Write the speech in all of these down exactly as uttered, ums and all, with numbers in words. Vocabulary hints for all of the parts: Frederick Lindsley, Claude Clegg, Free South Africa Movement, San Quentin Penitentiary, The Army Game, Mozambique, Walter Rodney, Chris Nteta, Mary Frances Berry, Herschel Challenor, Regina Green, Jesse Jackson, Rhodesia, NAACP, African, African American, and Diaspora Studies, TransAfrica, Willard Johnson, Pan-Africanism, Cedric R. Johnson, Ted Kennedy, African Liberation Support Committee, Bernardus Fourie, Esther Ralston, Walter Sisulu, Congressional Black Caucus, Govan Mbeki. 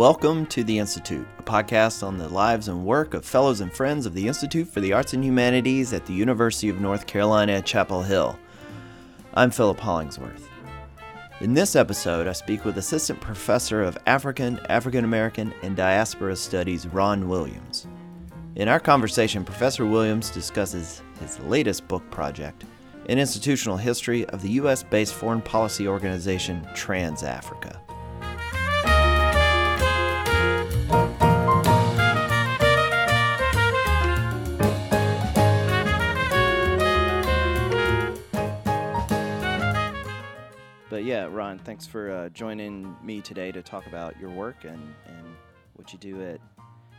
Welcome to The Institute, a podcast on the lives and work of fellows and friends of the Institute for the Arts and Humanities at the University of North Carolina at Chapel Hill. I'm Philip Hollingsworth. In this episode, I speak with Assistant Professor of African, African American, and Diaspora Studies, Ron Williams. In our conversation, Professor Williams discusses his latest book project, an institutional history of the U S-based foreign policy organization, TransAfrica. But yeah, Ron, thanks for uh, joining me today to talk about your work and, and what you do at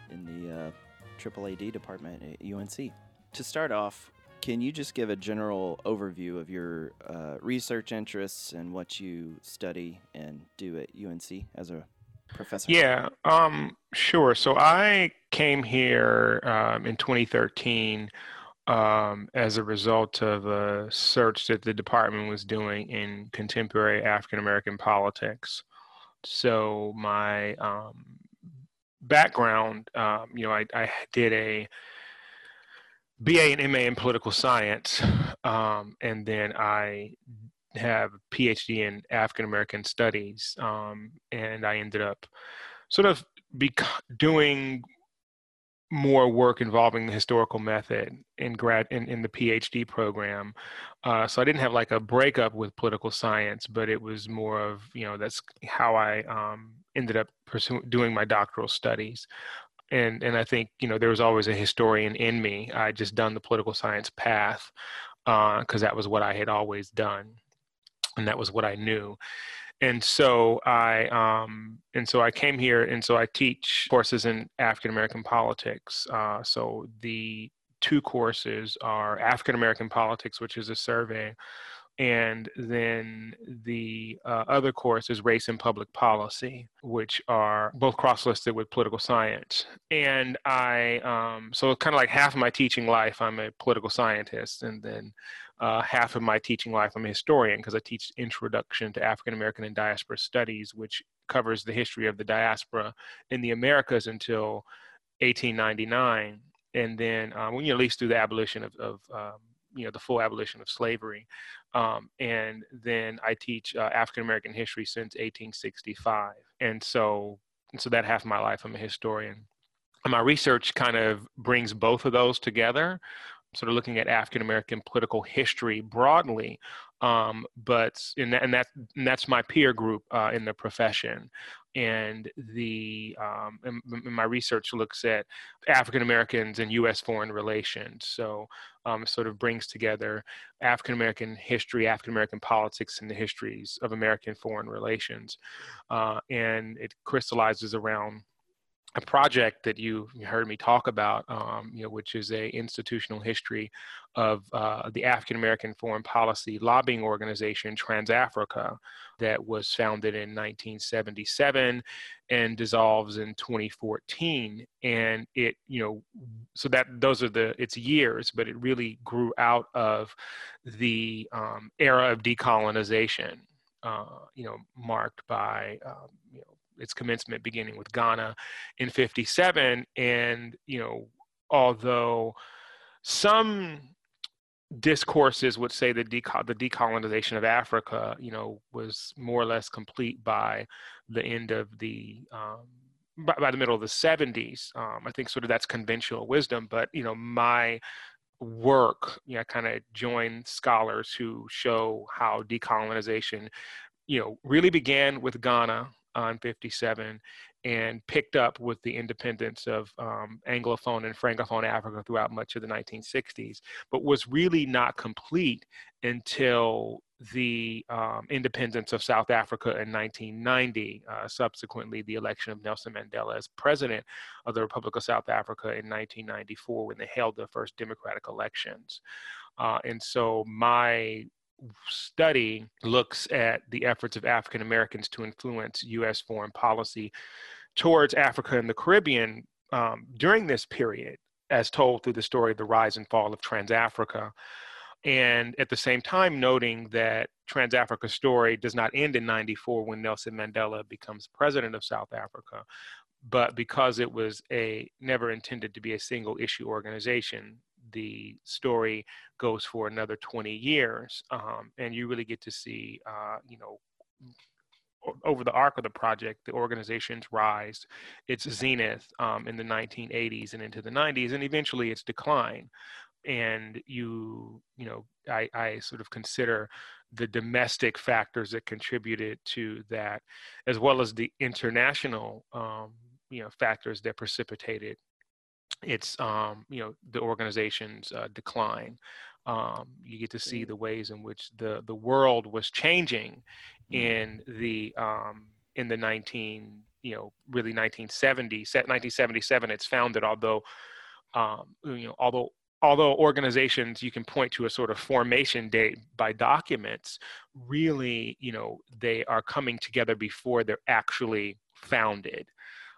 in the uh, A A A D department at U N C. To start off, can you just give a general overview of your uh, research interests and what you study and do at U N C as a professor? Yeah, um, sure. So I came here um, in twenty thirteen um, as a result of a search that the department was doing in contemporary African American politics. So my um, background, um, you know, I, I did a B A and M A in political science, um, and then I have a P H D in African American studies, um, and I ended up sort of bec- doing more work involving the historical method in grad in, in the P H D program. Uh, so I didn't have like a breakup with political science, but it was more of, you know, that's how I um, ended up pursuing doing my doctoral studies. And and I think, you know, there was always a historian in me. I had just done the political science path because uh, that was what I had always done, and that was what I knew. And so I um, and so I came here, and so I teach courses in African American politics. Uh, so the two courses are African American politics, which is a survey, and then the uh, other course is Race and Public Policy, which are both cross-listed with political science. And I, um, so kind of like half of my teaching life, I'm a political scientist, and then uh, half of my teaching life, I'm a historian, because I teach Introduction to African American and Diaspora Studies, which covers the history of the diaspora in the Americas until eighteen ninety-nine, and then um, when you at least do the abolition of, of um, you know, the full abolition of slavery. Um, and then I teach uh, African-American history since eighteen sixty-five. And so, and so that half of my life, I'm a historian. And my research kind of brings both of those together, sort of looking at African-American political history broadly. Um, but, and, that, and, that, and that's my peer group uh, in the profession. And the um, and my research looks at African Americans and U S foreign relations. So um, it sort of brings together African American history, African American politics, and the histories of American foreign relations. Uh, and it crystallizes around a project that you heard me talk about, um, you know, which is a institutional history of uh, the African American foreign policy lobbying organization TransAfrica, that was founded in nineteen seventy-seven and dissolves in twenty fourteen. And it, you know, so that those are the its years, but it really grew out of the um, era of decolonization, uh, you know, marked by um, you know. its commencement beginning with Ghana in fifty-seven. And, you know, although some discourses would say that deco- the decolonization of Africa, you know, was more or less complete by the end of the, um, by, by the middle of the seventies. Um, I think sort of that's conventional wisdom, but, you know, my work, you know, I kind of joined scholars who show how decolonization, you know, really began with Ghana on fifty-seven and picked up with the independence of um, Anglophone and Francophone Africa throughout much of the nineteen sixties, but was really not complete until the um, independence of South Africa in nineteen ninety, uh, subsequently the election of Nelson Mandela as president of the Republic of South Africa in nineteen ninety-four, when they held the first democratic elections. Uh, and so my study looks at the efforts of African Americans to influence U S foreign policy towards Africa and the Caribbean um, during this period, as told through the story of the rise and fall of TransAfrica. and at the same time noting that TransAfrica's story does not end in ninety-four when Nelson Mandela becomes president of South Africa, but because it was a never intended to be a single issue organization, the story goes for another twenty years, um, and you really get to see, uh, you know, over the arc of the project, the organization's rise, its zenith um, in the nineteen eighties and into the nineties, and eventually its decline. And you, you know, I, I sort of consider the domestic factors that contributed to that, as well as the international, um, you know, factors that precipitated its, um, you know, the organization's uh, decline. Um, you get to see the ways in which the the world was changing in the um, in the nineteen you know really nineteen seventy nineteen seventy-seven it's founded, although um, you know although although organizations, you can point to a sort of formation date by documents, really you know they are coming together before they're actually founded.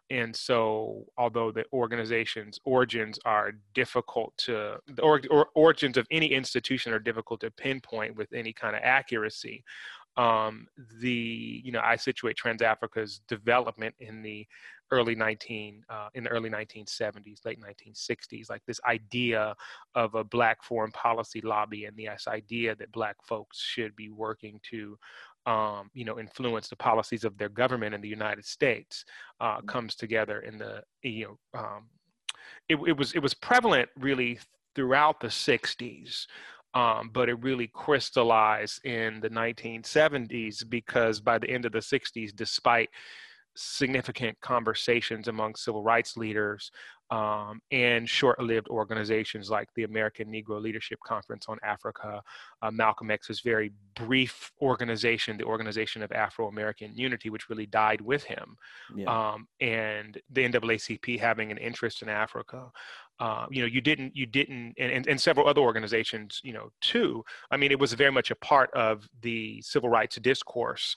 And so, although the organization's origins are difficult to, the or, or, origins of any institution are difficult to pinpoint with any kind of accuracy, um, the, you know, I situate TransAfrica's development in the early nineteen, uh, in the early nineteen seventies, late nineteen sixties, like this idea of a Black foreign policy lobby and this idea that Black folks should be working to Um, you know, influence the policies of their government in the United States uh, comes together in the, you know, um, it, it was it was prevalent really throughout the sixties, um, but it really crystallized in the nineteen seventies, because by the end of the sixties, despite significant conversations among civil rights leaders um, and short-lived organizations like the American Negro Leadership Conference on Africa, uh, Malcolm X's very brief organization, the Organization of Afro-American Unity, which really died with him, yeah. um, and the N double A C P having an interest in Africa. Uh, you know, you didn't, you didn't, and, and, and several other organizations, you know, too. I mean, it was very much a part of the civil rights discourse,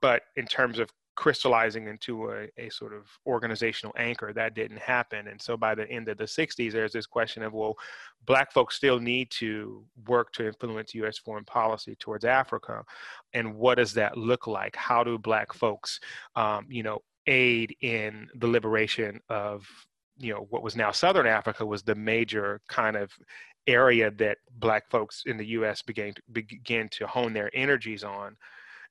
but in terms of crystallizing into a, a sort of organizational anchor, that didn't happen. And so by the end of the sixties, there's this question of, well, Black folks still need to work to influence U S foreign policy towards Africa. And what does that look like? How do Black folks, um, you know, aid in the liberation of, you know, what was now Southern Africa was the major kind of area that Black folks in the U S began to, began to hone their energies on.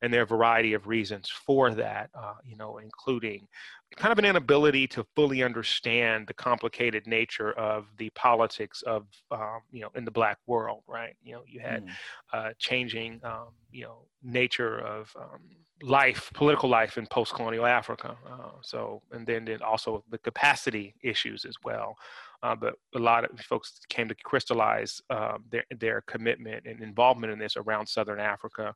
And there are a variety of reasons for that, uh, you know, including kind of an inability to fully understand the complicated nature of the politics of, um, you know, in the Black world, right? You know, you had uh, changing, um, you know, nature of um, life, political life in post-colonial Africa. Uh, so, and then, then also the capacity issues as well. Uh, but a lot of folks came to crystallize uh, their their commitment and involvement in this around Southern Africa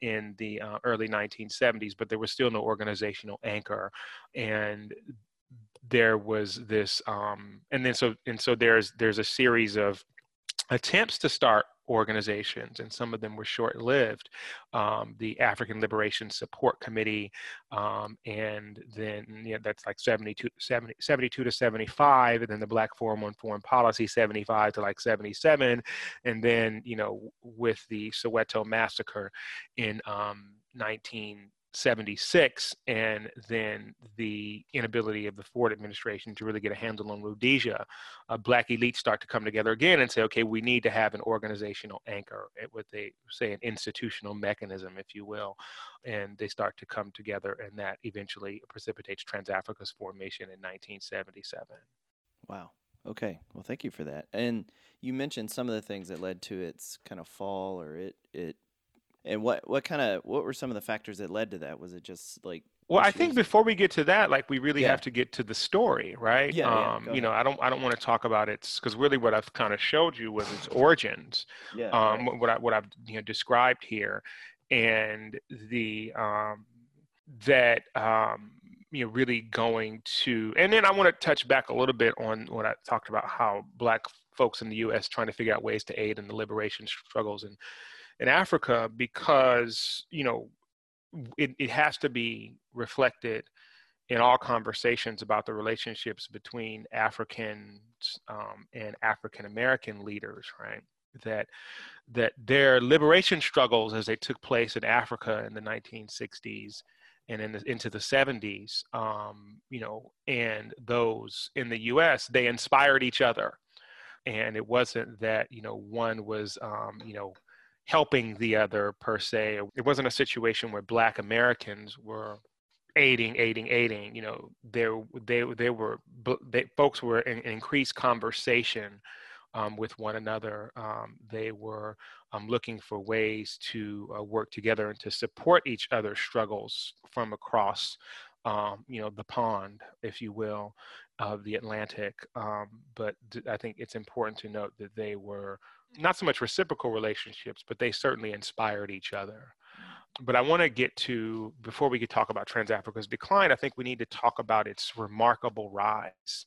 in the uh, early nineteen seventies, but there was still no organizational anchor. And there was this, um, and then so and so there's there's a series of attempts to start organizations, and some of them were short-lived. Um, the African Liberation Support Committee, um, and then yeah, that's like seventy-two to seventy-five, and then the Black Forum on Foreign Policy, seventy-five to like seventy-seven, and then you know with the Soweto massacre in um, nineteen seventy-six, and then the inability of the Ford administration to really get a handle on Rhodesia, uh, Black elites start to come together again and say, okay, we need to have an organizational anchor, what they say, an institutional mechanism, if you will. And they start to come together, and that eventually precipitates TransAfrica's formation in nineteen seventy-seven. Wow. Okay. Well, thank you for that. And you mentioned some of the things that led to its kind of fall, or it, it, And what, what kind of, what were some of the factors that led to that? Was it just like, well, issues? I think before we get to that, like we really yeah. have to get to the story, right? Yeah, um, yeah, you know, I don't, I don't want to talk about it, because really what I've kind of showed you was its origins, yeah, um, right. what I, what I've you know, described here, and the, um, that, um, you know, really going to, and then I want to touch back a little bit on what I talked about, how Black folks in the U S trying to figure out ways to aid in the liberation struggles and, in Africa, because, you know, it, it has to be reflected in all conversations about the relationships between Africans um, and African American leaders, right? that that their liberation struggles as they took place in Africa in the nineteen sixties and in the, into the seventies, um, you know, and those in the U S, they inspired each other. And it wasn't that, you know, one was, um, you know, helping the other per se. It wasn't a situation where Black Americans were aiding, aiding, aiding. You know, there they they were they, folks were in, in increased conversation um, with one another. Um, they were um, looking for ways to uh, work together and to support each other's struggles from across, um, you know, the pond, if you will, of the Atlantic. Um, but th- I think it's important to note that they were not so much reciprocal relationships, but they certainly inspired each other. But I want to get to, before we could talk about Trans-Africa's decline, I think we need to talk about its remarkable rise.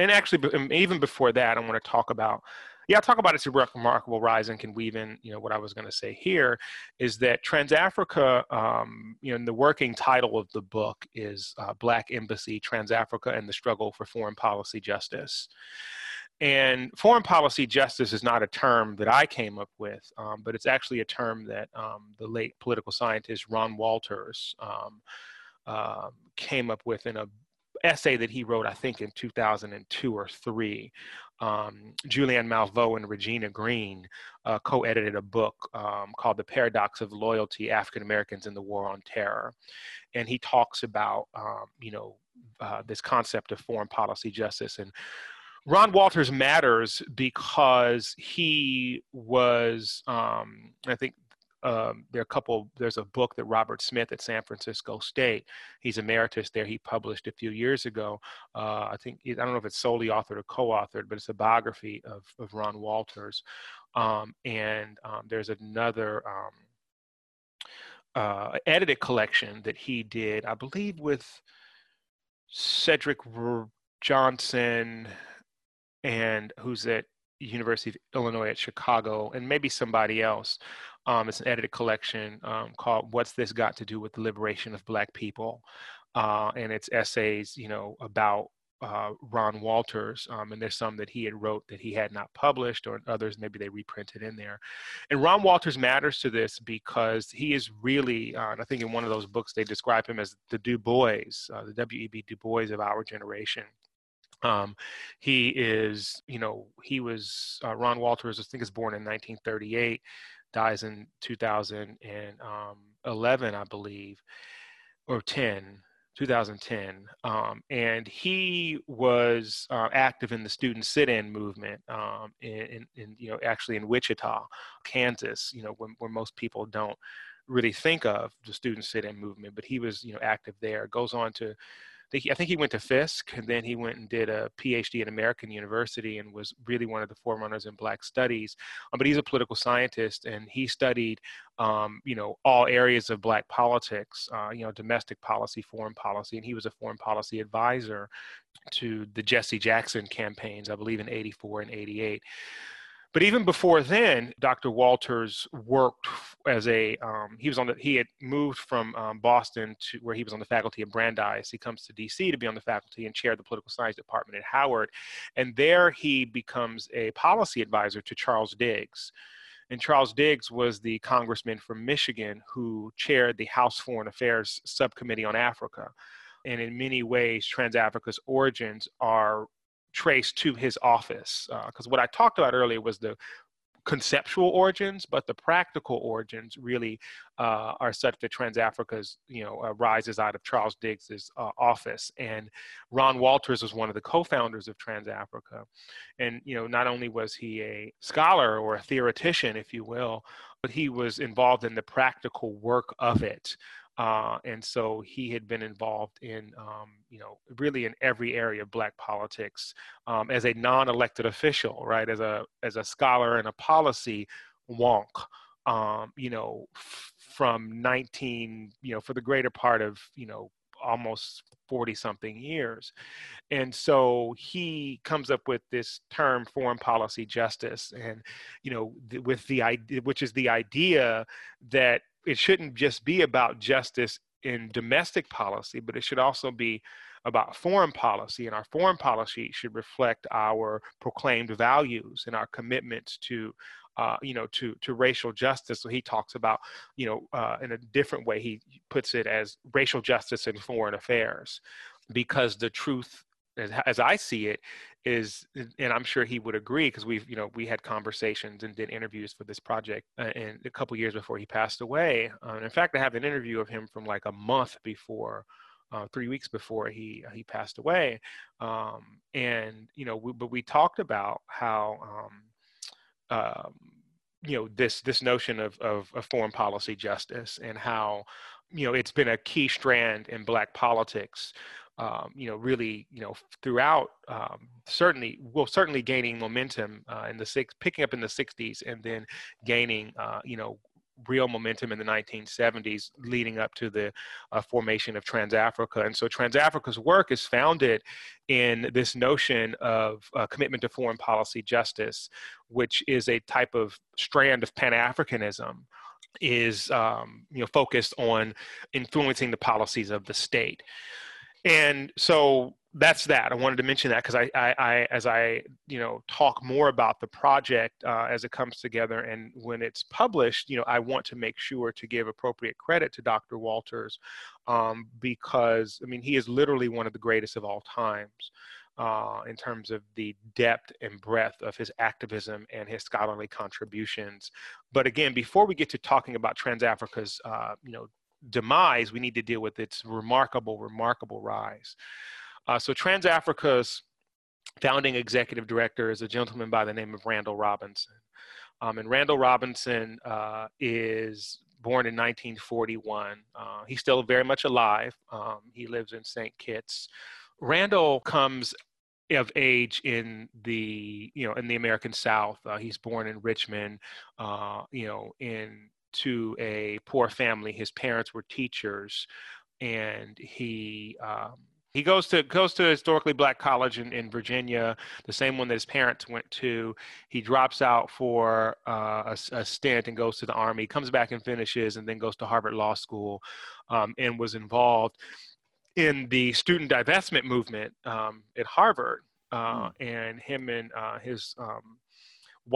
And actually, even before that, I want to talk about, yeah, I'll talk about its remarkable rise and can weave in, you know, what I was going to say here is that Trans-Africa, um, you know, and the working title of the book is uh, Black Embassy, Trans-Africa and the Struggle for Foreign Policy Justice. And foreign policy justice is not a term that I came up with, um, but it's actually a term that um, the late political scientist Ron Walters um, uh, came up with in a essay that he wrote, I think, in two thousand two or three. Um, Julianne Malveaux and Regina Green uh, co-edited a book um, called The Paradox of Loyalty, African Americans in the War on Terror. And he talks about, um, you know, uh, this concept of foreign policy justice. And Ron Walters matters because he was, um, I think um, there are a couple, there's a book that Robert Smith at San Francisco State, he's emeritus there, he published a few years ago. Uh, I think, I don't know if it's solely authored or co-authored, but it's a biography of, of Ron Walters. Um, and um, there's another um, uh, edited collection that he did, I believe with Cedric R- Johnson, and who's at University of Illinois at Chicago, and maybe somebody else. Um, it's an edited collection um, called What's This Got to Do with the Liberation of Black People? Uh, and it's essays, you know, about uh, Ron Walters. Um, and there's some that he had wrote that he had not published, or others, maybe they reprinted in there. And Ron Walters matters to this because he is really, uh, and I think in one of those books, they describe him as the Du Bois, uh, the W E B Du Bois of our generation. Um, he is, you know, he was, uh, Ron Walters, I think is born in nineteen thirty-eight, dies in two thousand eleven, I believe, or ten, twenty ten. Um, and he was uh, active in the student sit-in movement um, in, in, in, you know, actually in Wichita, Kansas, you know, where, where most people don't really think of the student sit-in movement, but he was, you know, active there. Goes on to, I think he went to Fisk, and then he went and did a PhD at American University and was really one of the forerunners in Black Studies. Um, but he's a political scientist, and he studied, um, you know, all areas of Black politics, uh, you know, domestic policy, foreign policy, and he was a foreign policy advisor to the Jesse Jackson campaigns, I believe in eighty-four and eighty-eight. But even before then, Doctor Walters worked as a, um, he was on the, he had moved from um, Boston to where he was on the faculty at Brandeis. He comes to D C to be on the faculty and chair the political science department at Howard. And there he becomes a policy advisor to Charles Diggs. And Charles Diggs was the congressman from Michigan who chaired the House Foreign Affairs Subcommittee on Africa. And in many ways, Trans-Africa's origins are traced to his office, because uh, what I talked about earlier was the conceptual origins, but the practical origins really uh, are such that Trans-Africa's, you know, uh, rises out of Charles Diggs's uh, office. And Ron Walters was one of the co-founders of Trans-Africa. And, you know, not only was he a scholar or a theoretician, if you will, but he was involved in the practical work of it. Uh, and so he had been involved in, um, you know, really in every area of Black politics um, as a non-elected official, right? As a as a scholar and a policy wonk, um, you know, f- from nineteen, you know, for the greater part of, you know, almost forty something years. And so he comes up with this term, foreign policy justice, and, you know, th- with the idea, which is the idea that it shouldn't just be about justice in domestic policy, but it should also be about foreign policy, and our foreign policy should reflect our proclaimed values and our commitments to Uh, you know, to, to racial justice. So he talks about, you know, uh, in a different way, he puts it as racial justice in foreign affairs, because the truth, as, as I see it, is, and I'm sure he would agree, because we've, you know, we had conversations and did interviews for this project uh, and a couple years before he passed away. Uh, and in fact, I have an interview of him from like a month before Uh, three weeks before he he passed away. Um, and, you know, we, but we talked about how, um, Um, you know, this this notion of, of of foreign policy justice, and how, you know, it's been a key strand in Black politics, um, you know, really, you know, throughout, um, certainly, well, certainly gaining momentum uh, in the six, picking up in the sixties, and then gaining, uh, you know, real momentum in the nineteen seventies, leading up to the uh, formation of TransAfrica. And so TransAfrica's work is founded in this notion of uh, commitment to foreign policy justice, which is a type of strand of Pan-Africanism, is um, you know, focused on influencing the policies of the state. And so that's that. I wanted to mention that because I, I, I, as I, you know, talk more about the project uh, as it comes together and when it's published, you know, I want to make sure to give appropriate credit to Doctor Walters, um, because, I mean, he is literally one of the greatest of all times uh, in terms of the depth and breadth of his activism and his scholarly contributions. But again, before we get to talking about TransAfrica's, uh, you know, demise, we need to deal with its remarkable, remarkable rise. Uh, so TransAfrica's founding executive director is a gentleman by the name of Randall Robinson. Um, and Randall Robinson uh, is born in nineteen forty-one. Uh, he's still very much alive. Um, he lives in Saint Kitts. Randall comes of age in the, you know, in the American South. Uh, he's born in Richmond, uh, you know, in to a poor family. His parents were teachers, and he, um, He goes to goes to a historically Black college in, in Virginia, the same one that his parents went to. He drops out for uh, a, a stint and goes to the Army, comes back and finishes, and then goes to Harvard Law School, um, and was involved in the student divestment movement um, at Harvard. Uh, mm. And him and uh, his um,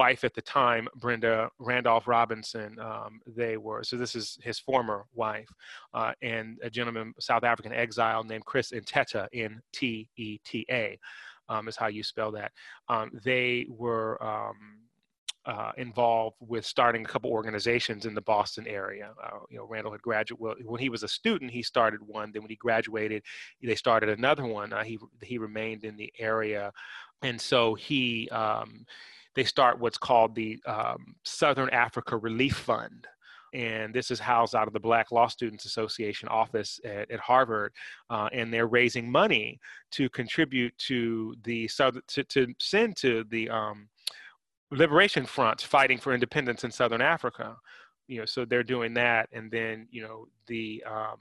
wife at the time, Brenda Randolph Robinson, um, they were, so this is his former wife, uh, and a gentleman, South African exile named Chris Nteta, N T E T A, um, is how you spell that. Um, they were um, uh, involved with starting a couple organizations in the Boston area. Uh, you know, Randall had graduated, well, when he was a student, he started one. Then when he graduated, they started another one. Uh, he, he remained in the area. And so he, um, they start what's called the um, Southern Africa Relief Fund. And this is housed out of the Black Law Students Association office at, at Harvard. Uh, and they're raising money to contribute to the, to, to send to the um, liberation fronts fighting for independence in Southern Africa. You know, so they're doing that. And then, you know, the, um,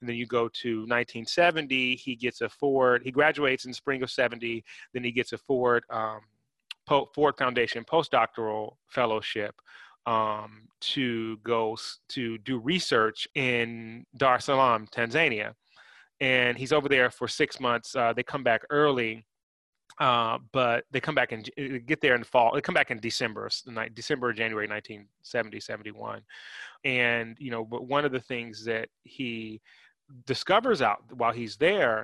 and then you go to nineteen seventy, he gets a Ford, he graduates in spring of seventy, then he gets a Ford, um, Ford Foundation postdoctoral fellowship um, to go to do research in Dar es Salaam, Tanzania. And he's over there for six months. Uh, they come back early, uh, but they come back and get there in the fall. They come back in December, December, January, nineteen seventy, seventy-one. And, you know, but one of the things that he discovers out while he's there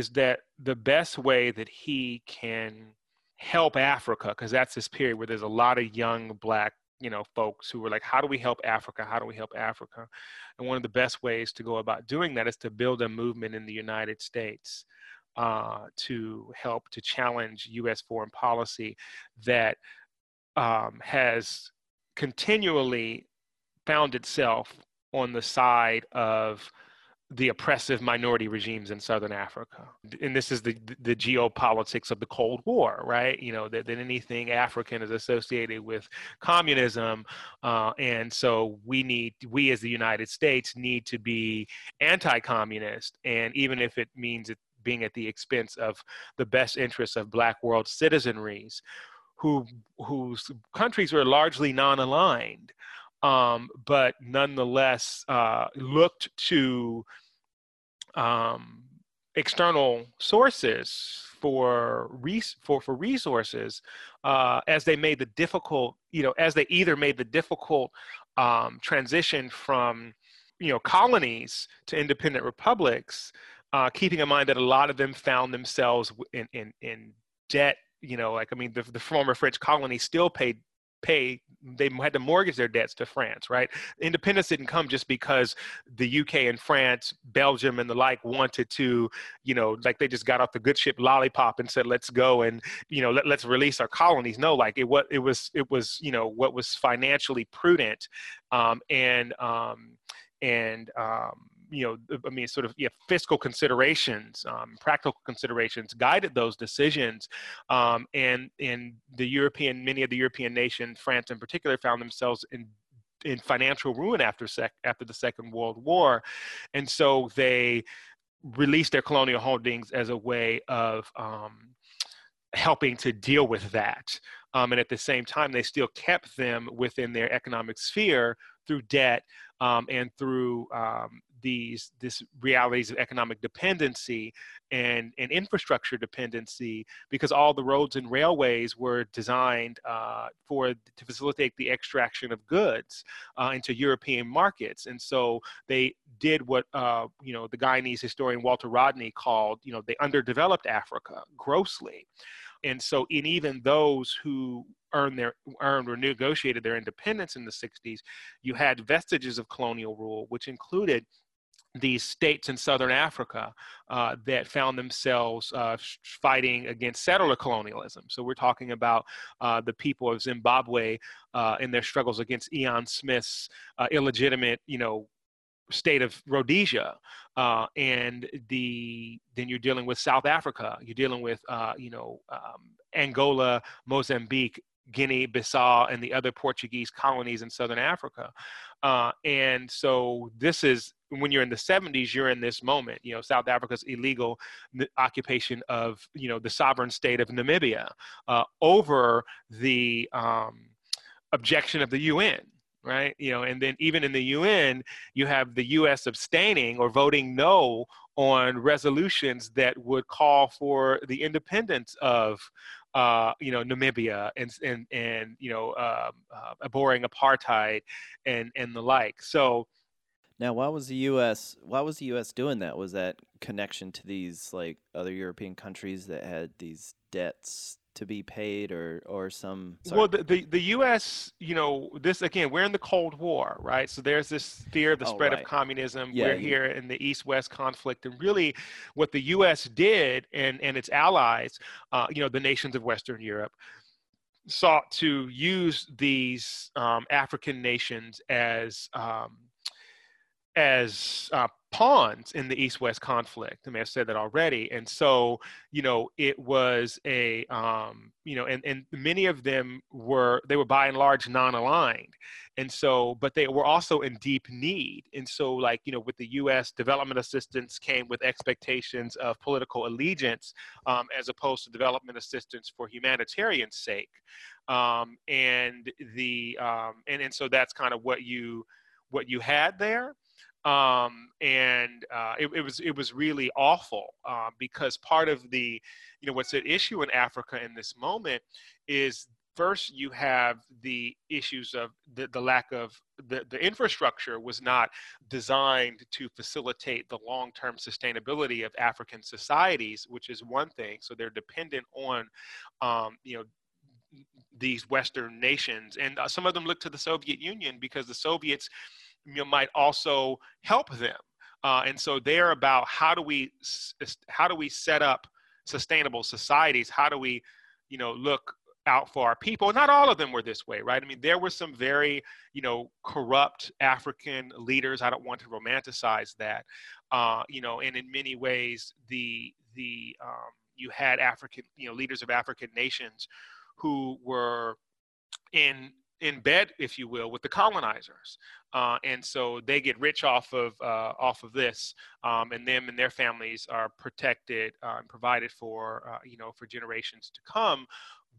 is that the best way that he can help Africa, because that's this period where there's a lot of young Black, you know, folks who were like, how do we help Africa? How do we help Africa? And one of the best ways to go about doing that is to build a movement in the United States uh, to help to challenge U S foreign policy that um, has continually found itself on the side of the oppressive minority regimes in Southern Africa. And this is the, the geopolitics of the Cold War, right? You know, that, that anything African is associated with communism. Uh, and so we need, we as the United States need to be anti-communist. And even if it means it being at the expense of the best interests of Black world citizenries, who, whose countries were largely non-aligned, um, but nonetheless uh, looked to Um, external sources for res for for resources uh, as they made the difficult, you know, as they either made the difficult um, transition from, you know, colonies to independent republics, uh, keeping in mind that a lot of them found themselves in in in debt. You know, like I mean, the, the former French colonies still paid. Pay, they had to mortgage their debts to France, right? Independence didn't come just because the U K and France, Belgium and the like wanted to, you know, like they just got off the good ship Lollipop and said, let's go and, you know, let, let's release our colonies. No, like it was, it was, it was, you know, what was financially prudent um, and, um, and, um, you know, I mean, sort of yeah, fiscal considerations, um, practical considerations guided those decisions. Um, and in the European, many of the European nations, France in particular, found themselves in, in financial ruin after, sec after the Second World War. And so they released their colonial holdings as a way of um, helping to deal with that. Um, and at the same time, they still kept them within their economic sphere through debt um, and through um, these this realities of economic dependency and, and infrastructure dependency, because all the roads and railways were designed uh, for to facilitate the extraction of goods uh, into European markets. And so they did what uh, you know, the Guyanese historian Walter Rodney called, you know, they underdeveloped Africa grossly. And so in even those who earned their earned or negotiated their independence in the sixties, you had vestiges of colonial rule, which included these states in Southern Africa uh, that found themselves uh, fighting against settler colonialism. So we're talking about uh, the people of Zimbabwe uh, in their struggles against Ian Smith's uh, illegitimate, you know, state of Rhodesia, uh, and the then you're dealing with South Africa. You're dealing with uh, you know um, Angola, Mozambique, Guinea-Bissau and the other Portuguese colonies in Southern Africa. Uh, and so this is, when you're in the seventies, you're in this moment, you know, South Africa's illegal occupation of, you know, the sovereign state of Namibia uh, over the um, objection of the U N, right? You know, and then even in the U N, you have the U S abstaining or voting no on resolutions that would call for the independence of Uh, you know, Namibia and, and, and you know, uh, uh, abhorring apartheid and, and the like. So now, why was the U S, why was the U S doing that? Was that connection to these, like, other European countries that had these debts to be paid, or or some? Sorry. Well, the, the the U S, you know, this again, we're in the Cold War, right? So there's this fear of the oh, spread right. of communism. Yeah, we're yeah. here in the East-West conflict, and really, what the U S did and and its allies, uh, you know, the nations of Western Europe, sought to use these um, African nations as um, as uh, pawns in the East-West conflict. I mean, I've said that already. And so, you know, it was a, um, you know, and, and many of them were, they were by and large non-aligned. And so, but they were also in deep need. And so, like, you know, with the U S, development assistance came with expectations of political allegiance um, as opposed to development assistance for humanitarian sake. Um, and the, um, and, and so that's kind of what you, what you had there. Um, and uh, it, it was it was really awful uh, because part of the, you know, what's at issue in Africa in this moment is, first, you have the issues of the, the lack of, the, the infrastructure was not designed to facilitate the long-term sustainability of African societies, which is one thing. So they're dependent on, um, you know, these Western nations. And uh, some of them look to the Soviet Union because the Soviets, you know, might also help them. Uh, and so they're about how do we how do we set up sustainable societies? How do we, you know, look out for our people? Not all of them were this way, right? I mean, there were some very, you know, corrupt African leaders. I don't want to romanticize that, uh, you know. And in many ways, the the um, you had African, you know, leaders of African nations who were in in bed, if you will, with the colonizers. Uh, and so they get rich off of uh, off of this, um, and them and their families are protected uh, and provided for, uh, you know, for generations to come.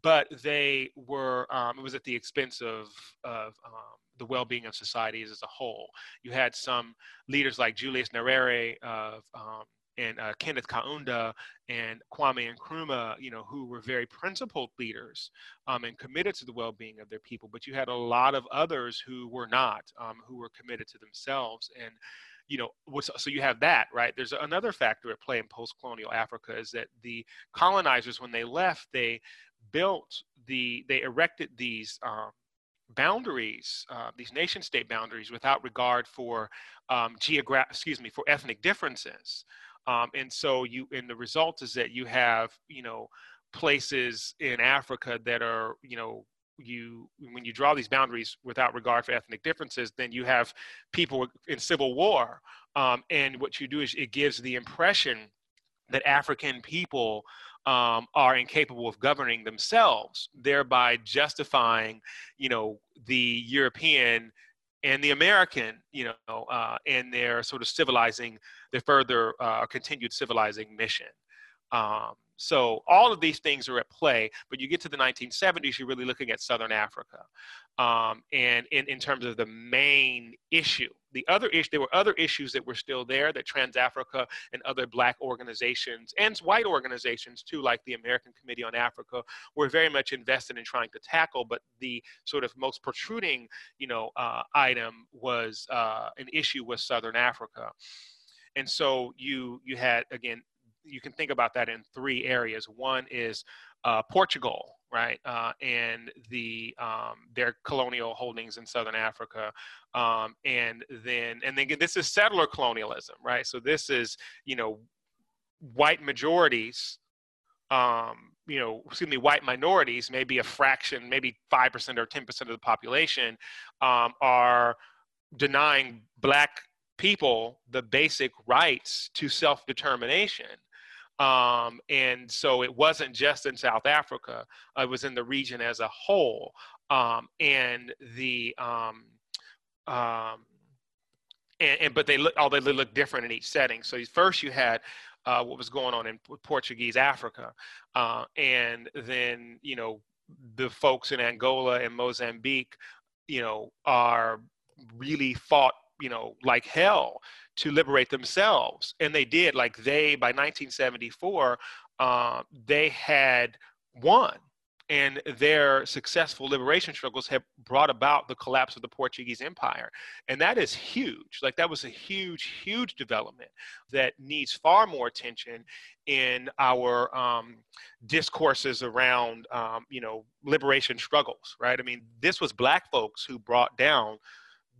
But they were, um, it was at the expense of, of um, the well-being of societies as a whole. You had some leaders like Julius Nyerere of um, and uh, Kenneth Kaunda and Kwame Nkrumah, you know, who were very principled leaders um, and committed to the well-being of their people. But you had a lot of others who were not, um, who were committed to themselves. And, you know, so you have that, right? There's another factor at play in post-colonial Africa is that the colonizers, when they left, they built the, they erected these um, boundaries, uh, these nation-state boundaries, without regard for um, geograph, excuse me, for ethnic differences. Um, and so you, and the result is that you have, you know, places in Africa that are, you know, you, when you draw these boundaries without regard for ethnic differences, then you have people in civil war. Um, and what you do is it gives the impression that African people um, are incapable of governing themselves, thereby justifying, you know, the European and the American, you know, uh, and their sort of civilizing, their further uh, continued civilizing mission. Um, so all of these things are at play, but you get to the nineteen seventies, you're really looking at Southern Africa. Um, and in, in terms of the main issue, the other issue, there were other issues that were still there that TransAfrica and other Black organizations and white organizations too, like the American Committee on Africa, were very much invested in trying to tackle. But the sort of most protruding, you know, uh, item was uh, an issue with Southern Africa. And so you, you had, again, you can think about that in three areas. One is uh, Portugal, right, uh, and the um, their colonial holdings in Southern Africa, um, and then and then this is settler colonialism, right? So this is, you know, white majorities, um, you know, excuse me, white minorities, maybe a fraction, maybe five percent or ten percent of the population, um, are denying Black people the basic rights to self-determination. Um, and so it wasn't just in South Africa, it was in the region as a whole. Um, and the, um, um, and, and, but they look, although they look different in each setting. So first you had uh, what was going on in Portuguese Africa. Uh, and then, you know, the folks in Angola and Mozambique, you know, are really fought, you know, like hell to liberate themselves. And they did. Like they, by nineteen seventy-four, uh, they had won. And their successful liberation struggles have brought about the collapse of the Portuguese Empire. And that is huge. Like that was a huge, huge development that needs far more attention in our um, discourses around, um, you know, liberation struggles, right? I mean, this was Black folks who brought down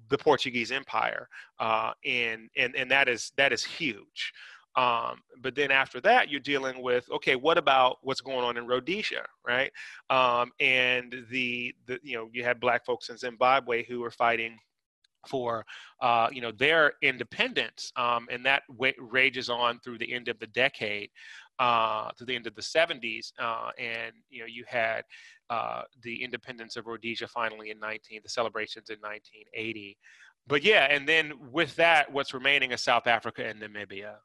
the Portuguese Empire, uh, and and and that is that is huge. Um, but then after that, you're dealing with, okay, what about what's going on in Rhodesia, right? Um, and the, the you know you have Black folks in Zimbabwe who are fighting for uh, you know their independence, um, and that rages on through the end of the decade, uh, to the end of the seventies, uh, and you know you had uh, the independence of Rhodesia finally in nineteen the celebrations in nineteen eighty, but yeah, and then with that, what's remaining is South Africa and Namibia,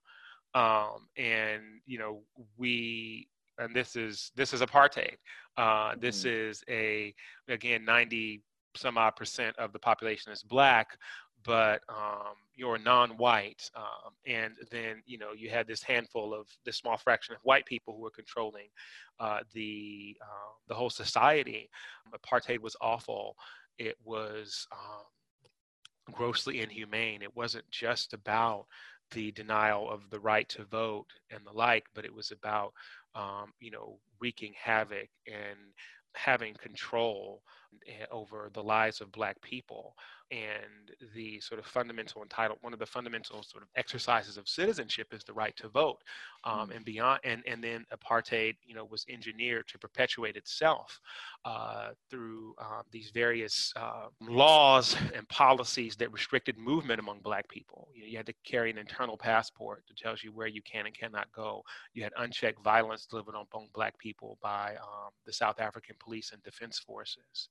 um, and you know we and this is this is apartheid. Uh, mm-hmm. This is a again ninety. Some odd percent of the population is Black, but um, you're non-white. Um, and then, you know, you had this handful of this small fraction of white people who were controlling uh, the, uh, the whole society. Apartheid was awful. It was um, grossly inhumane. It wasn't just about the denial of the right to vote and the like, but it was about, um, you know, wreaking havoc and having control over the lives of Black people, and the sort of fundamental entitlement, one of the fundamental sort of exercises of citizenship is the right to vote, um, and beyond. And, and then apartheid, you know, was engineered to perpetuate itself uh, through uh, these various uh, laws and policies that restricted movement among Black people. You know, you had to carry an internal passport that tells you where you can and cannot go. You had unchecked violence delivered on Black people by um, the South African police and defense forces.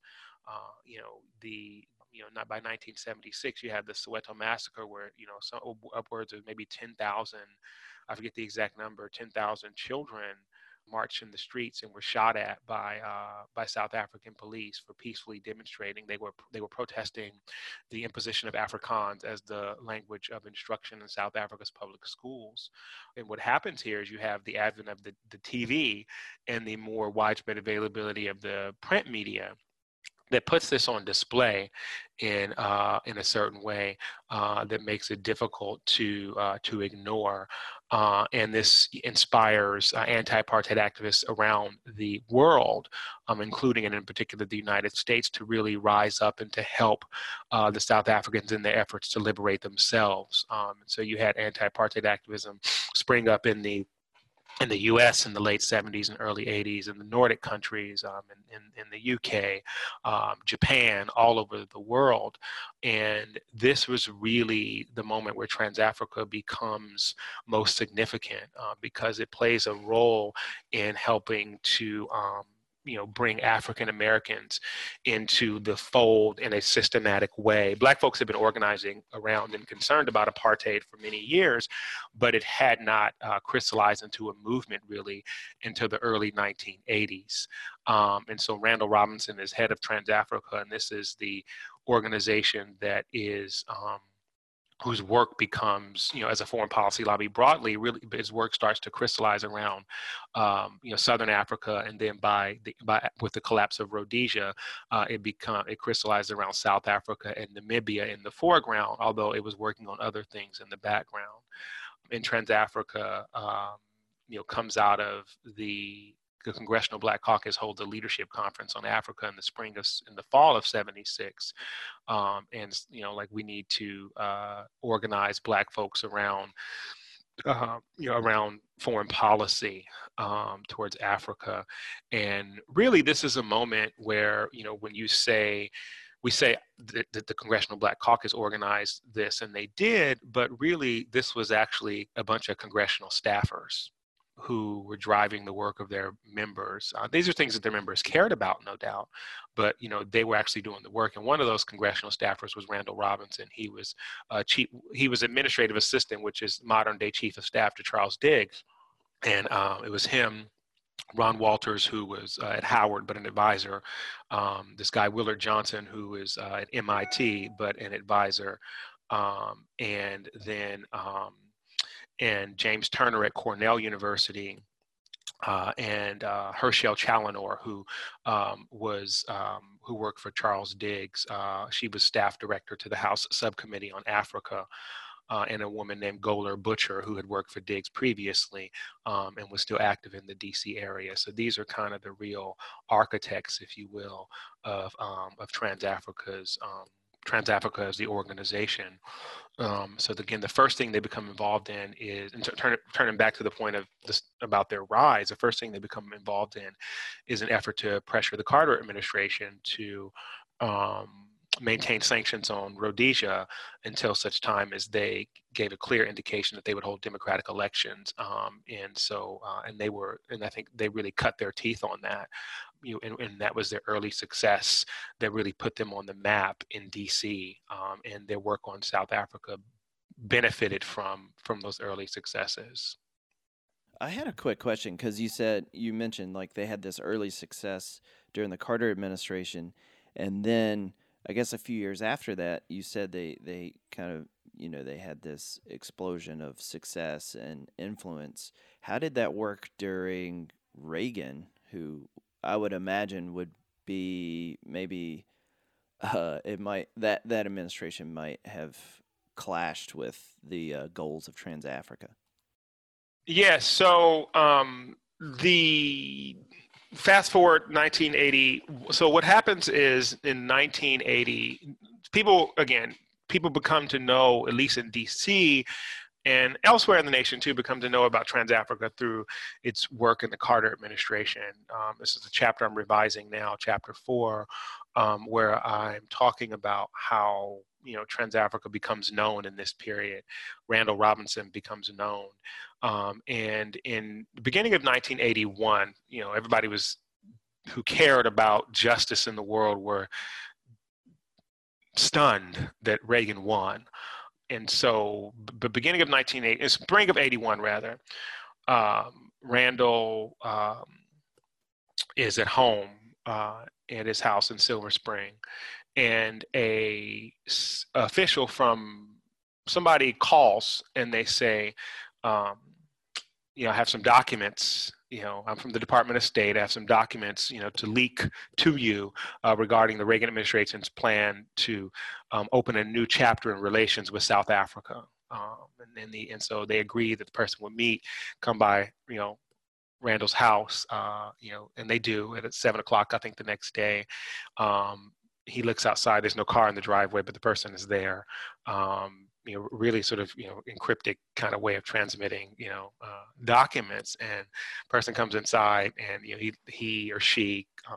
Uh, you know, the, you know, not by nineteen seventy-six, you had the Soweto massacre where, you know, some upwards of maybe ten thousand, I forget the exact number, ten thousand children marched in the streets and were shot at by uh, by South African police for peacefully demonstrating. They were they were protesting the imposition of Afrikaans as the language of instruction in South Africa's public schools. And what happens here is you have the advent of the, the T V and the more widespread availability of the print media that puts this on display in uh, in a certain way uh, that makes it difficult to uh, to ignore, uh, and this inspires uh, anti-apartheid activists around the world, um, including and in particular the United States, to really rise up and to help uh, the South Africans in their efforts to liberate themselves. Um, and so you had anti-apartheid activism spring up in the in the U S in the late seventies and early eighties, in the Nordic countries, um, in, in, in the U K, um, Japan, all over the world. And this was really the moment where TransAfrica becomes most significant uh, because it plays a role in helping to um, you know, bring African Americans into the fold in a systematic way. Black folks have been organizing around and concerned about apartheid for many years, but it had not uh, crystallized into a movement really until the early nineteen eighties. Um, and so Randall Robinson is head of TransAfrica, and this is the organization that is um, whose work becomes, you know, as a foreign policy lobby broadly, really, his work starts to crystallize around, um, you know, Southern Africa, and then by the, by with the collapse of Rhodesia, uh, it become it crystallized around South Africa and Namibia in the foreground, although it was working on other things in the background. And TransAfrica, um, you know, comes out of the. The Congressional Black Caucus holds a leadership conference on Africa in the spring of, in the fall of seventy-six. Um, and, you know, like we need to uh, organize Black folks around, uh, you know, around foreign policy um, towards Africa. And really, this is a moment where, you know, when you say, we say that the Congressional Black Caucus organized this, and they did, but really, this was actually a bunch of congressional staffers who were driving the work of their members. Uh, these are things that their members cared about, no doubt, but you know they were actually doing the work. And one of those congressional staffers was Randall Robinson. He was uh, chief. He was administrative assistant, which is modern day chief of staff to Charles Diggs, and uh, it was him, Ron Walters, who was uh, at Howard, but an advisor. Um, this guy Willard Johnson, who is uh, at M I T, but an advisor, um, and then. Um, and James Turner at Cornell University, uh, and uh, Herschel Challenor, who um, was um, who worked for Charles Diggs. Uh, she was staff director to the House Subcommittee on Africa, uh, and a woman named Goler Butcher, who had worked for Diggs previously um, and was still active in the D C area. So these are kind of the real architects, if you will, of, um, of TransAfrica's um, TransAfrica as the organization. Um, so the, again, the first thing they become involved in is, and turning turn back to the point of this, about their rise, the first thing they become involved in is an effort to pressure the Carter administration to um, maintain sanctions on Rhodesia until such time as they gave a clear indication that they would hold democratic elections. Um, and so, uh, and they were, and I think they really cut their teeth on that. You know, and, and that was their early success that really put them on the map in D C Um, and their work on South Africa benefited from from those early successes. I had a quick question because you said, you mentioned like they had this early success during the Carter administration. And then I guess a few years after that, you said they, they kind of, you know, they had this explosion of success and influence. How did that work during Reagan, who I would imagine would be maybe uh, it might that, that administration might have clashed with the uh, goals of TransAfrica? Yeah, so um, the fast forward nineteen eighty. So what happens is in nineteen eighty, people, again, people become to know, at least in D C, and elsewhere in the nation, too, become to know about TransAfrica through its work in the Carter administration. Um, this is a chapter I'm revising now, chapter four, um, where I'm talking about how, you know, TransAfrica becomes known in this period. Randall Robinson becomes known. Um, and in the beginning of nineteen eighty-one, you know, everybody was who cared about justice in the world were stunned that Reagan won. And so the beginning of nineteen eighty, spring of eighty-one rather, um, Randall um, is at home uh, at his house in Silver Spring, and a s official from somebody calls and they say, um, you know, I have some documents, you know, I'm from the Department of State, I have some documents, you know, to leak to you uh, regarding the Reagan administration's plan to um, open a new chapter in relations with South Africa. Um, and then the, and so they agree that the person would meet, come by, you know, Randall's house, uh, you know, and they do at seven o'clock, I think the next day. Um, he looks outside, there's no car in the driveway, but the person is there. Um, you know, really sort of, you know, encrypted kind of way of transmitting, you know, uh, documents, and person comes inside and, you know, he, he or she, um,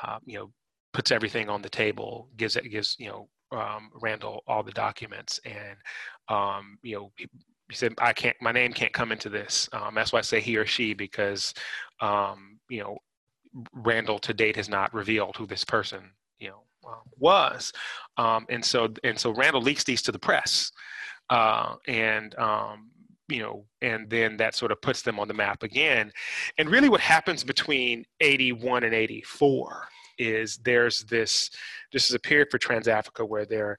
uh, you know, puts everything on the table, gives it, gives, you know, um, Randall all the documents. And, um, you know, he, he said, I can't, my name can't come into this. Um, that's why I say he or she, because, um, you know, Randall to date has not revealed who this person, you know, was. Um, and so, and so Randall leaks these to the press. Uh, and, um, you know, and then that sort of puts them on the map again. And really what happens between eighty-one and eighty-four is there's this, this is a period for TransAfrica where they're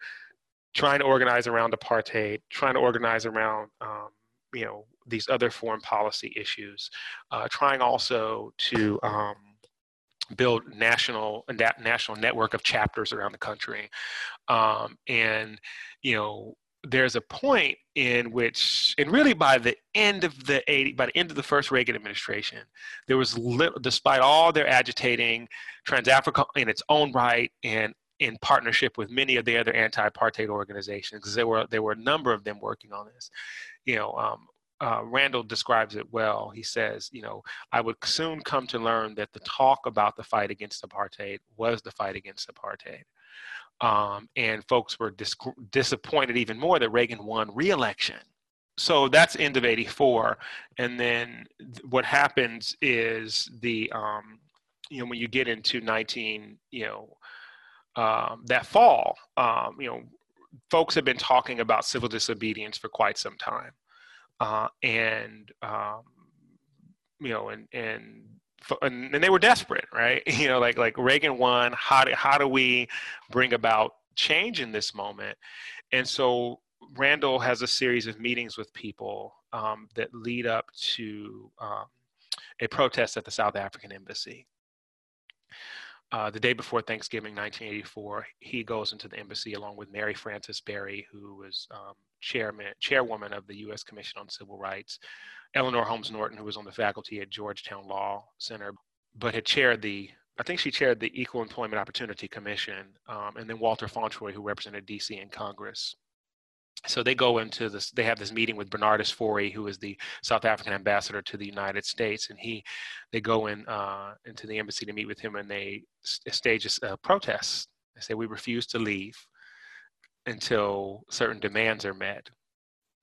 trying to organize around apartheid, trying to organize around, um, you know, these other foreign policy issues, uh, trying also to, um, build national and that national network of chapters around the country. Um, and, you know, there's a point in which, and really by the end of the eighty, by the end of the first Reagan administration, there was little, despite all their agitating, TransAfrica in its own right and in partnership with many of the other anti-apartheid organizations, because there were, there were a number of them working on this, you know, um, Uh, Randall describes it well. He says, you know, I would soon come to learn that the talk about the fight against apartheid was the fight against apartheid. Um, and folks were dis disappointed even more that Reagan won re-election. So that's end of eighty-four. And then th what happens is the, um, you know, when you get into nineteen, you know, um, that fall, um, you know, folks have been talking about civil disobedience for quite some time. Uh, and, um, you know, and, and, and they were desperate, right? You know, like, like Reagan won, how do, how do we bring about change in this moment? And so Randall has a series of meetings with people um, that lead up to um, a protest at the South African embassy. Uh, the day before Thanksgiving, nineteen eighty-four, he goes into the embassy along with Mary Frances Berry, who was um, chairman, chairwoman of the U S Commission on Civil Rights, Eleanor Holmes Norton, who was on the faculty at Georgetown Law Center, but had chaired the, I think she chaired the Equal Employment Opportunity Commission, um, and then Walter Fauntroy, who represented D C in Congress. So they go into this, they have this meeting with Bernardus Fourie, who is the South African ambassador to the United States. And he, they go in uh, into the embassy to meet with him, and they stage a protest. They say, we refuse to leave until certain demands are met.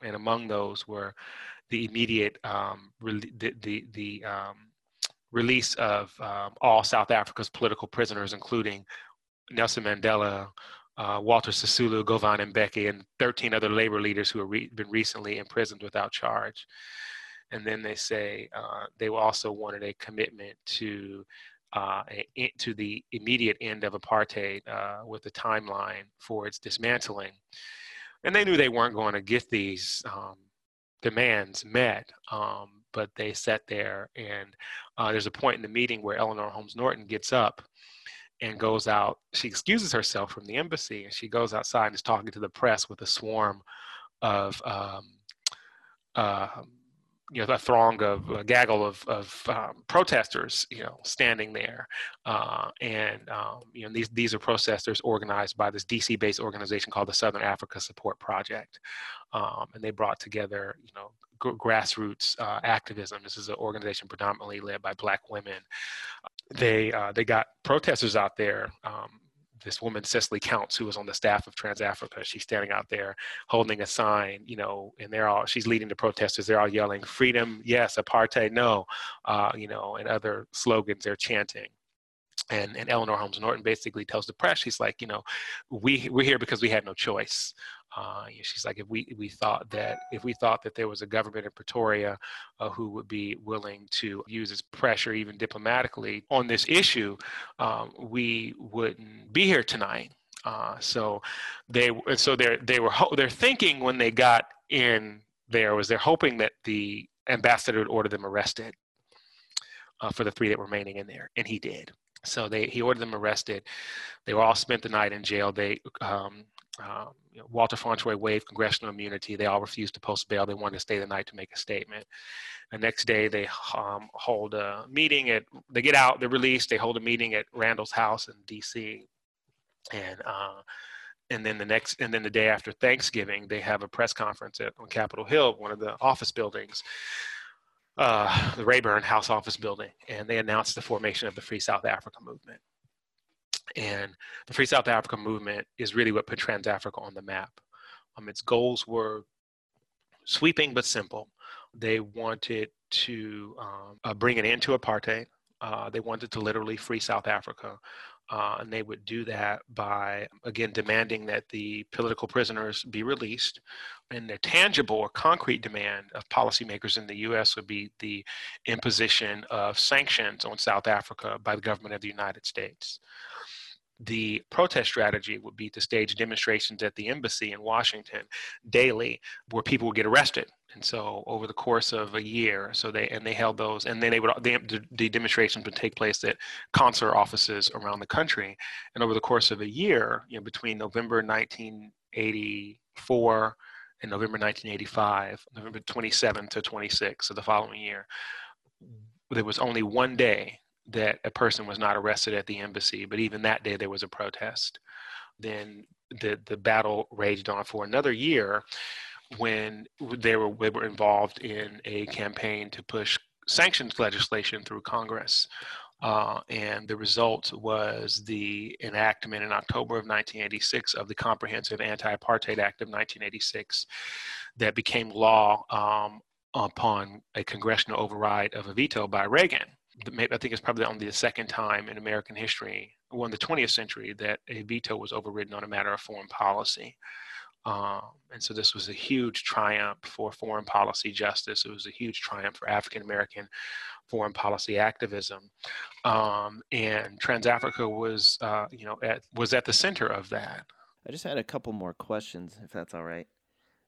And among those were the immediate, um, the, the, the um, release of um, all South Africa's political prisoners, including Nelson Mandela, Uh, Walter Sisulu, Govan Mbeki, and thirteen other labor leaders who have re been recently imprisoned without charge. And then they say uh, they also wanted a commitment to, uh, a, to the immediate end of apartheid uh, with a timeline for its dismantling. And they knew they weren't going to get these um, demands met, um, but they sat there. And uh, there's a point in the meeting where Eleanor Holmes Norton gets up and goes out, she excuses herself from the embassy, and she goes outside and is talking to the press with a swarm of, um, uh, you know, a throng of, a gaggle of, of um, protesters, you know, standing there. Uh, and, um, you know, these, these are protesters organized by this D C-based organization called the Southern Africa Support Project. Um, and they brought together, you know, g grassroots uh, activism. This is an organization predominantly led by Black women. They, uh, they got protesters out there. Um, this woman, Cicely Counts, who was on the staff of TransAfrica, she's standing out there holding a sign, you know, and they're all, she's leading the protesters. They're all yelling, freedom, yes, apartheid, no, uh, you know, and other slogans they're chanting. And, and Eleanor Holmes Norton basically tells the press, she's like, you know, we, we're here because we had no choice. Uh, she's like, if we if we thought that if we thought that there was a government in Pretoria uh, who would be willing to use its pressure, even diplomatically, on this issue, um, we wouldn't be here tonight. Uh, so they so they they were ho they're thinking when they got in there was they're hoping that the ambassador would order them arrested uh, for the three that were remaining in there, and he did. So they he ordered them arrested. They were all spent the night in jail. They um, uh, you know, Walter Fauntroy waived congressional immunity. They all refused to post bail. They wanted to stay the night to make a statement. The next day they um, hold a meeting at. They get out. They're released. They hold a meeting at Randall's house in D C and uh, and then the next and then the day after Thanksgiving they have a press conference at on Capitol Hill, one of the office buildings. Uh, the Rayburn House Office Building, and they announced the formation of the Free South Africa Movement. And the Free South Africa Movement is really what put TransAfrica on the map. Um, its goals were sweeping but simple. They wanted to um, uh, bring an end to apartheid. Uh, they wanted to literally free South Africa. Uh, and they would do that by, again, demanding that the political prisoners be released. And their tangible or concrete demand of policymakers in the U S would be the imposition of sanctions on South Africa by the government of the United States. The protest strategy would be to stage demonstrations at the embassy in Washington daily where people would get arrested. And so over the course of a year, so they, and they held those, and then they would, they, the demonstrations would take place at consular offices around the country. And over the course of a year, you know, between November nineteen eighty-four and November nineteen eighty-five, November twenty-seventh to twenty-sixth, so the following year, there was only one day that a person was not arrested at the embassy, but even that day there was a protest. Then the, the battle raged on for another year when they were, they were involved in a campaign to push sanctions legislation through Congress. Uh, and the result was the enactment in October of nineteen eighty-six of the Comprehensive Anti-Apartheid Act of nineteen eighty-six that became law um, upon a congressional override of a veto by Reagan. I think it's probably only the second time in American history, well, in the twentieth century, that a veto was overridden on a matter of foreign policy. Um, and so this was a huge triumph for foreign policy justice. It was a huge triumph for African American foreign policy activism. Um, and TransAfrica was, uh, you know, at, was at the center of that. I just had a couple more questions, if that's all right.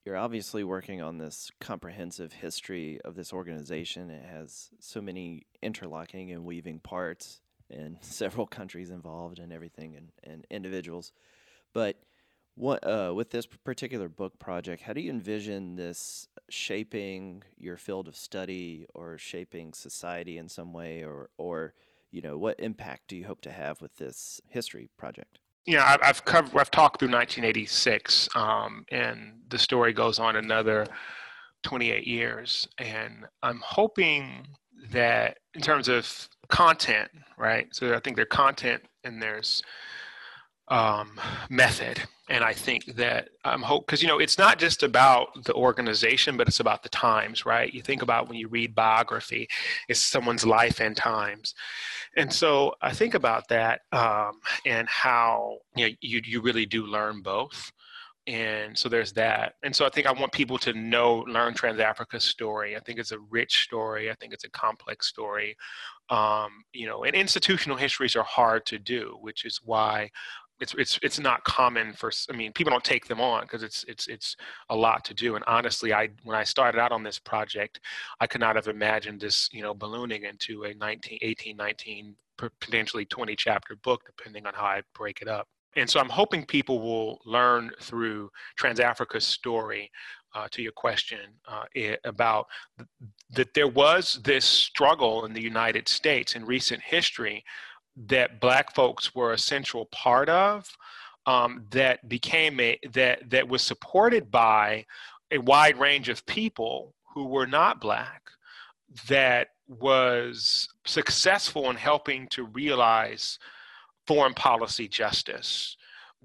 You're obviously working on this comprehensive history of this organization. It has so many interlocking and weaving parts and several countries involved and everything and, and individuals. But what uh, with this particular book project, how do you envision this shaping your field of study or shaping society in some way? Or, or you know, what impact do you hope to have with this history project? You know, I've covered, I've talked through nineteen eighty-six, um, and the story goes on another twenty-eight years. And I'm hoping that in terms of content, right? So I think there's content and there's um, method. And I think that I'm hope because, you know, it's not just about the organization, but it's about the times, right? You think about when you read biography, it's someone's life and times. And so I think about that um, and how, you know, you, you really do learn both. And so there's that. And so I think I want people to know, learn TransAfrica's story. I think it's a rich story. I think it's a complex story. Um, you know, and institutional histories are hard to do, which is why It's it's it's not common for, I mean, people don't take them on because it's it's it's a lot to do. And honestly, I when I started out on this project, I could not have imagined this, you know, ballooning into a nineteen, eighteen, nineteen, potentially twenty chapter book, depending on how I break it up. And so I'm hoping people will learn through TransAfrica's story. Uh, to your question uh, it, about th that there was this struggle in the United States in recent history that Black folks were a central part of, um, that became a that that was supported by a wide range of people who were not Black, that was successful in helping to realize foreign policy justice.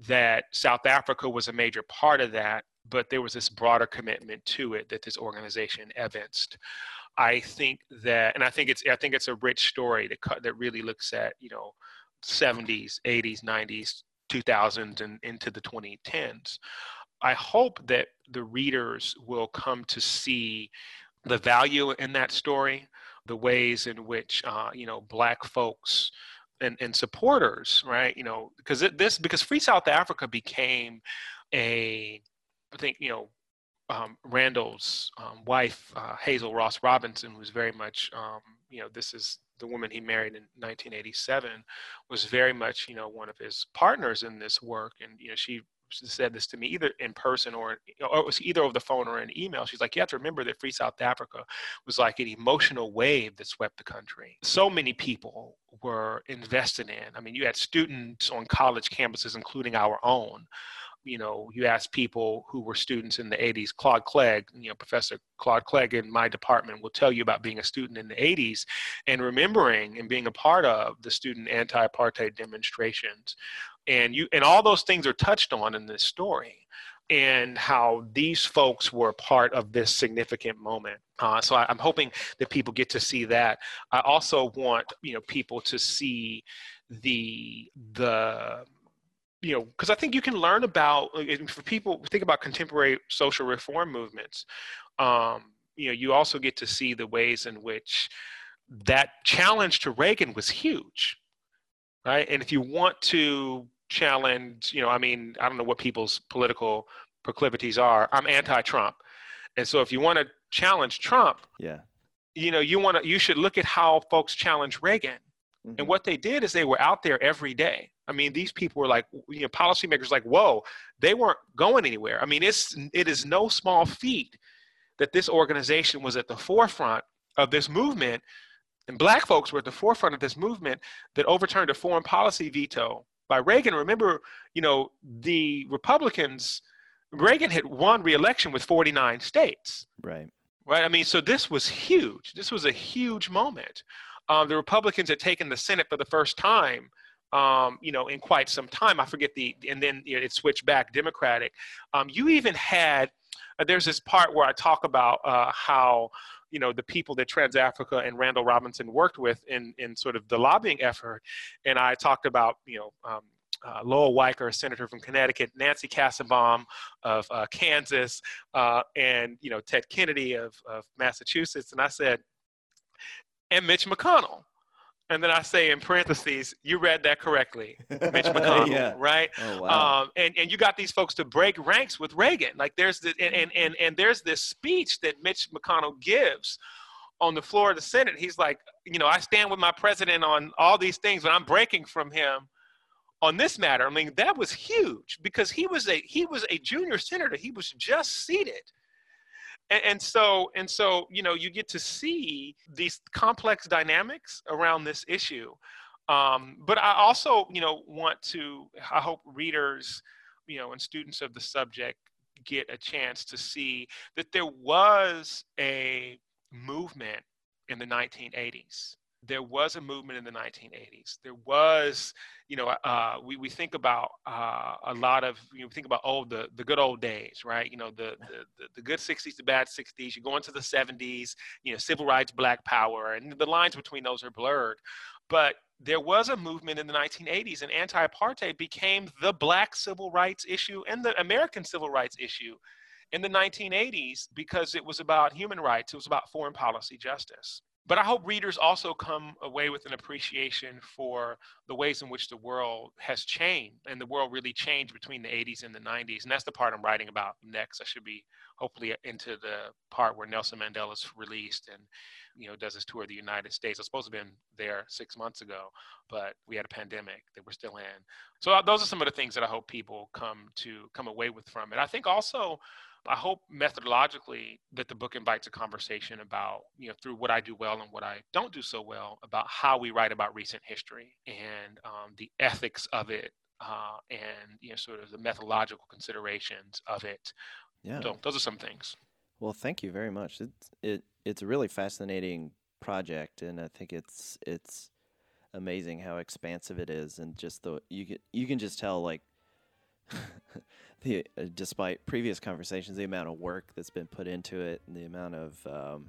That South Africa was a major part of that, but there was this broader commitment to it that this organization evinced. I think that, and I think it's, I think it's a rich story that cut, that really looks at, you know, seventies, eighties, nineties, two thousands, and into the twenty tens. I hope that the readers will come to see the value in that story, the ways in which, uh, you know, Black folks and, and supporters, right, you know, because this, because Free South Africa became a, I think, you know, um, Randall's um, wife, uh, Hazel Ross Robinson, who's very much, um, you know, this is the woman he married in nineteen eighty-seven, was very much, you know, one of his partners in this work. And, you know, she said this to me either in person or, or it was either over the phone or an email. She's like, you have to remember that Free South Africa was like an emotional wave that swept the country. So many people were invested in. I mean, you had students on college campuses, including our own. You know, you ask people who were students in the eighties, Claude Clegg, you know, Professor Claude Clegg in my department will tell you about being a student in the eighties and remembering and being a part of the student anti-apartheid demonstrations. And you, and all those things are touched on in this story, and how these folks were part of this significant moment. Uh, so I, I'm hoping that people get to see that. I also want, you know, people to see the, the, you know, because I think you can learn about, for people, think about contemporary social reform movements, um, you know, you also get to see the ways in which that challenge to Reagan was huge, right? And if you want to challenge, you know, I mean, I don't know what people's political proclivities are. I'm anti-Trump. And so if you want to challenge Trump, yeah, you know, you want to, you should look at how folks challenge Reagan. Mm-hmm. And what they did is they were out there every day. I mean, these people were like, you know, policymakers like, whoa, they weren't going anywhere. I mean, it's, it is no small feat that this organization was at the forefront of this movement, and Black folks were at the forefront of this movement that overturned a foreign policy veto by Reagan. Remember, you know, the Republicans, Reagan had won re-election with forty-nine states. Right. Right. I mean, so this was huge. This was a huge moment. Um, the Republicans had taken the Senate for the first time, um, you know, in quite some time. I forget the, and then you know, it switched back Democratic. Um, you even had, uh, there's this part where I talk about uh, how, you know, the people that TransAfrica and Randall Robinson worked with in, in sort of the lobbying effort. And I talked about, you know, um, Uh, Lowell Weicker, a senator from Connecticut, Nancy Kassebaum of uh, Kansas, uh, and, you know, Ted Kennedy of, of Massachusetts. And I said, and Mitch McConnell. And then I say in parentheses, you read that correctly, Mitch McConnell, yeah. Right? Oh, wow. um, and, and you got these folks to break ranks with Reagan. Like there's this, and, and, and, and there's this speech that Mitch McConnell gives on the floor of the Senate. He's like, you know, I stand with my president on all these things, but I'm breaking from him on this matter. I mean, that was huge because he was a he was a junior senator. He was just seated, and, and so and so you know you get to see these complex dynamics around this issue. Um, but I also you know want to I hope readers you know and students of the subject get a chance to see that there was a movement in the nineteen eighties. There was a movement in the nineteen eighties. There was, you know, uh, we, we think about uh, a lot of, you know, we think about, oh, the, the good old days, right? You know, the, the, the good sixties, the bad sixties, you go into the seventies, you know, civil rights, Black power, and the lines between those are blurred. But there was a movement in the nineteen eighties, and anti-apartheid became the Black civil rights issue and the American civil rights issue in the nineteen eighties because it was about human rights. It was about foreign policy justice. But I hope readers also come away with an appreciation for the ways in which the world has changed, and the world really changed between the eighties and the nineties. And that's the part I'm writing about next. I should be hopefully into the part where Nelson Mandela's released and, you know, does his tour of the United States. I was supposed to have been there six months ago, but we had a pandemic that we're still in. So those are some of the things that I hope people come to come away with from it. I think also, I hope methodologically that the book invites a conversation about, you know, through what I do well and what I don't do so well, about how we write about recent history and um, the ethics of it uh, and, you know, sort of the methodological considerations of it. Yeah. So those are some things. Well, thank you very much. It's, it, it's a really fascinating project, and I think it's it's amazing how expansive it is, and just the you can, you can just tell, like, the, uh, despite previous conversations, the amount of work that's been put into it and the amount of um,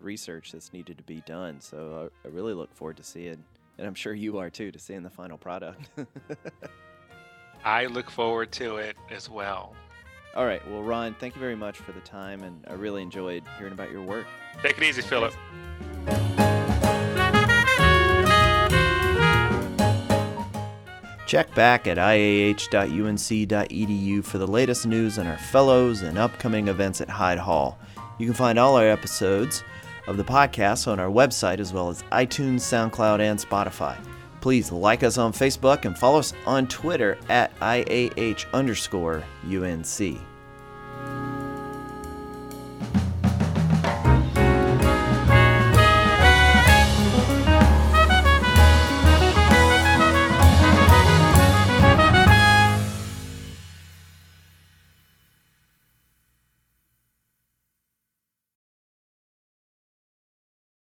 research that's needed to be done. So I, I really look forward to seeing, and I'm sure you are too, to seeing the final product. I look forward to it as well. All right. Well, Ron, thank you very much for the time, and I really enjoyed hearing about your work. Take it easy, Philip. Check back at I A H dot U N C dot E D U for the latest news on our fellows and upcoming events at Hyde Hall. You can find all our episodes of the podcast on our website, as well as iTunes, SoundCloud, and Spotify. Please like us on Facebook and follow us on Twitter at I A H underscore U N C.